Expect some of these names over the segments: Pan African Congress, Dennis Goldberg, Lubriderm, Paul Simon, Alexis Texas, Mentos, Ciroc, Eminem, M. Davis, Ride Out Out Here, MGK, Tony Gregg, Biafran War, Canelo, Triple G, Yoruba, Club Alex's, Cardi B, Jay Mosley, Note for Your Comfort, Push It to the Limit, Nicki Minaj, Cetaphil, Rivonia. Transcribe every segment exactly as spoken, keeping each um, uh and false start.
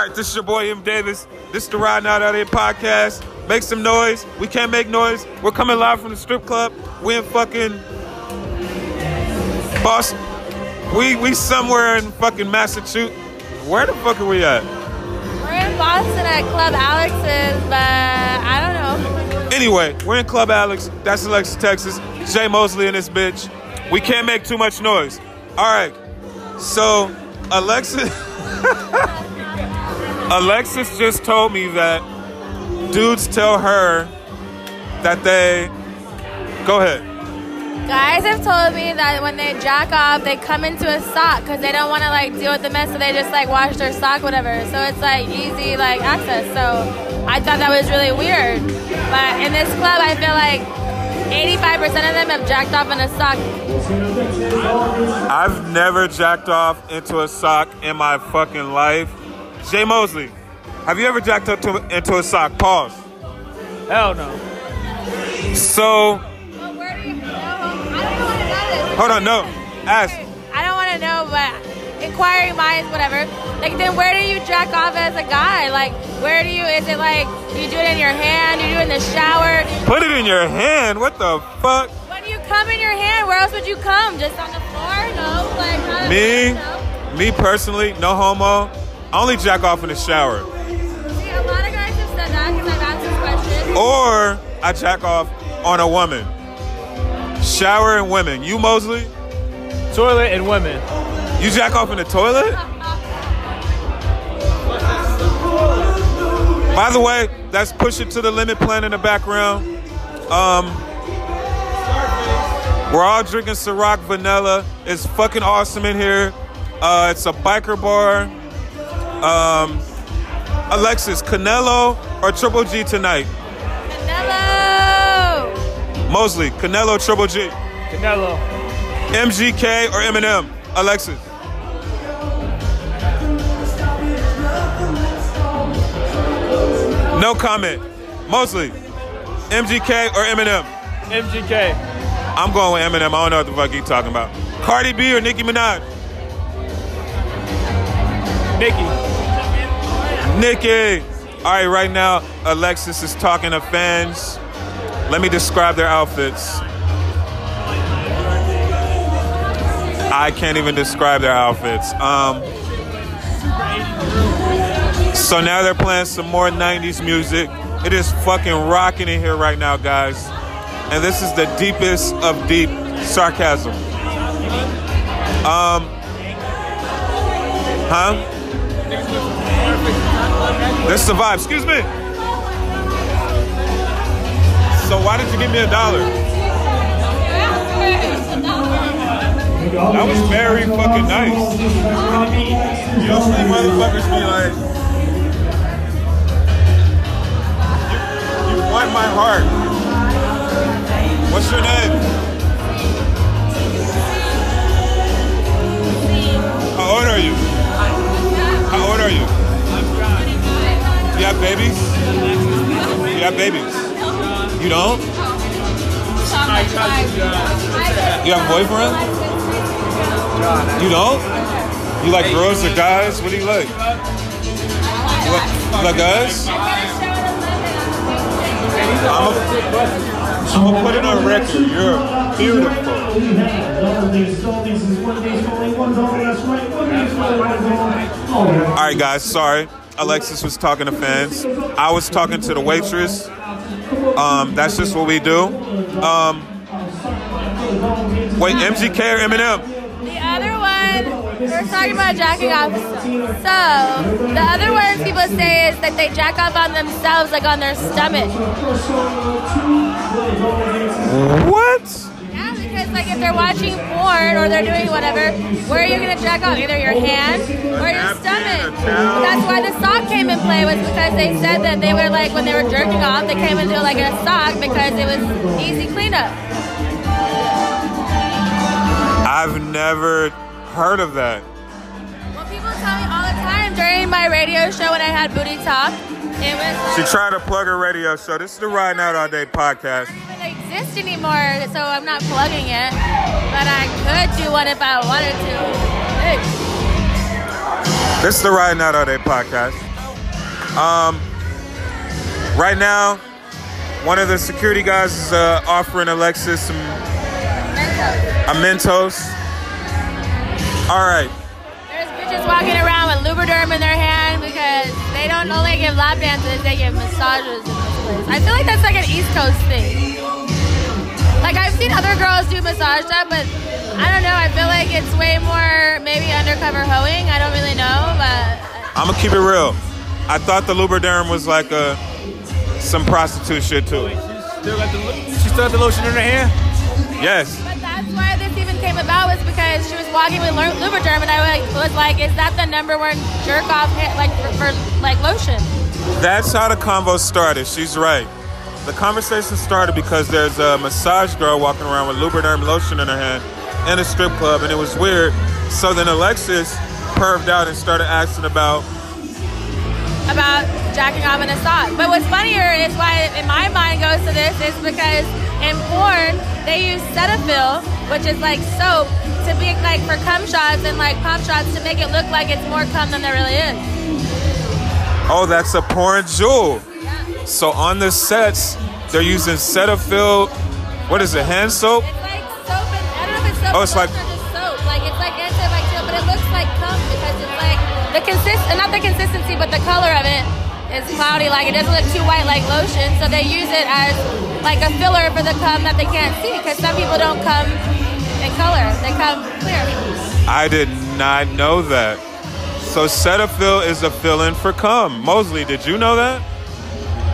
All right, this is your boy, M. Davis. This is the Ride Out Out Here podcast. Make some noise. We can't make noise. We're coming live from the strip club. We're in fucking Boston. We we somewhere in fucking Massachusetts. Where the fuck are we at? We're in Boston at Club Alex's, but I don't know. Anyway, we're in Club Alex. That's Alexis, Texas. Jay Mosley in this bitch. We can't make too much noise. All right. So, Alexis... Alexis just told me that dudes tell her that they... Go ahead. Guys have told me that when they jack off, they come into a sock because they don't want to, like, deal with the mess, so they just, like, wash their sock, whatever. So it's, like, easy, like, access. So I thought that was really weird. But in this club, I feel like eighty-five percent of them have jacked off in a sock. I've never jacked off into a sock in my fucking life. Jay Mosley, have you ever jacked up to, into a sock? Pause. Hell no. So... Hold on, no. Ask. I don't want to know, but inquiring minds, whatever. Like, then where do you jack off as a guy? Like, where do you, is it like, do you do it in your hand? Do you do it in the shower? Put it in your hand? What the fuck? When you come in your hand, where else would you come? Just on the floor? No? Like, not me, no? me personally, no homo, I only jack off in the shower. See, a lot of guys have said that because I've asked this question. Or I jack off on a woman. Shower and women. You, Mosley? Toilet and women. You jack off in the toilet? By the way, that's Push It to the Limit playing in the background. Um, we're all drinking Ciroc vanilla. It's fucking awesome in here. Uh, it's a biker bar. Um, Alexis, Canelo or Triple G tonight? Mosley, Canelo, Triple G. Canelo. M G K or Eminem? Alexis. No comment. Mosley, M G K or Eminem? M G K. I'm going with Eminem. I don't know what the fuck he's talking about. Cardi B or Nicki Minaj? Nicki. Nicki. All right, right now, Alexis is talking to fans. Let me describe their outfits. I can't even describe their outfits. Um, so now they're playing some more nineties music. It is fucking rocking in here right now, guys. And this is the deepest of deep sarcasm. Um, huh? This is the vibe. Excuse me. So why did you give me a dollar? That was very fucking nice. You don't see motherfuckers be like, you, you want my heart. What's your name? How old are you? How old are you? Do you have babies? Do you have babies? You don't? You have a boyfriend? You don't? You like girls or guys? What do you like? You like, you like guys? I'm gonna put it on record. You're beautiful. All right, guys. Sorry, Alexis was talking to fans. I was talking to the waitress. Um, that's just what we do. Um, wait, M G K or Eminem? The other one, we were talking about jacking off. So, the other one people say is that they jack off on themselves, like on their stomach. What? Yeah, because like if they're watching porn or they're doing whatever, where are you going to jack off? Either your hand or your stomach. That's why the sock came in play, was because they said that they were like, when they were jerking off, they came into like a sock because it was easy cleanup. I've never heard of that. Well, people tell me all the time during my radio show when I had Booty Talk, it was... She tried to plug her radio show. This is the Ride Out All Day podcast. Exist anymore, so I'm not plugging it, but I could do one if I wanted to. Hey. This is the Ride Out All Day podcast. Um, right now, one of the security guys is uh, offering Alexis some a Mentos. All right. There's bitches walking around with Lubriderm in their hand because they don't only give lap dances, they give massages in this place. I feel like that's like an East Coast thing. Like, I've seen other girls do massage stuff, but I don't know. I feel like it's way more maybe undercover hoeing. I don't really know, but I'm gonna keep it real. I thought the Lubriderm was like a some prostitute shit too. Wait, she still got the she still got the lotion in her hand? Yes. But that's why this even came about, was because she was walking with Lubriderm, and I was like, is that the number one jerk off hit like for, for like lotion? That's how the convo started. She's right. The conversation started because there's a massage girl walking around with Lubriderm lotion in her hand in a strip club, and it was weird. So then Alexis perved out and started asking about about jacking off in a sock. But what's funnier is why in my mind goes to this is because in porn they use Cetaphil, which is like soap, to be like for cum shots and like pop shots to make it look like it's more cum than there really is. Oh, that's a porn jewel. Yeah. So on the sets, they're using Cetaphil. What is it? Hand soap? It's like soap, and I don't know if it's soap. Oh, it's like just soap. Like it's like antibacterial, but it looks like cum because it's like the consist, not the consistency, but the color of it is cloudy. Like it doesn't look too white like lotion. So they use it as like a filler for the cum that they can't see, because some people don't come in color, they come clear. I did not know that. So Cetaphil is a fill-in for cum. Mosley, did you know that?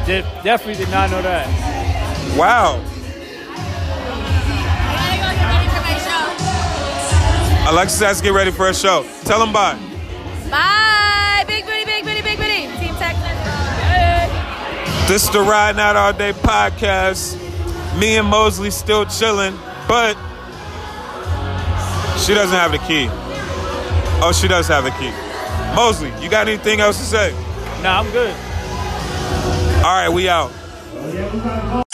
Did, definitely did not know that. Wow. Alexis has to get ready for her show. Tell them bye. Bye. Big booty, big booty, big booty. Team Texas. This is the Riding Out All Day podcast. Me and Mosley still chilling, but she doesn't have the key. Oh, she does have the key. Mosley, you got anything else to say? Nah, I'm good. All right, we out.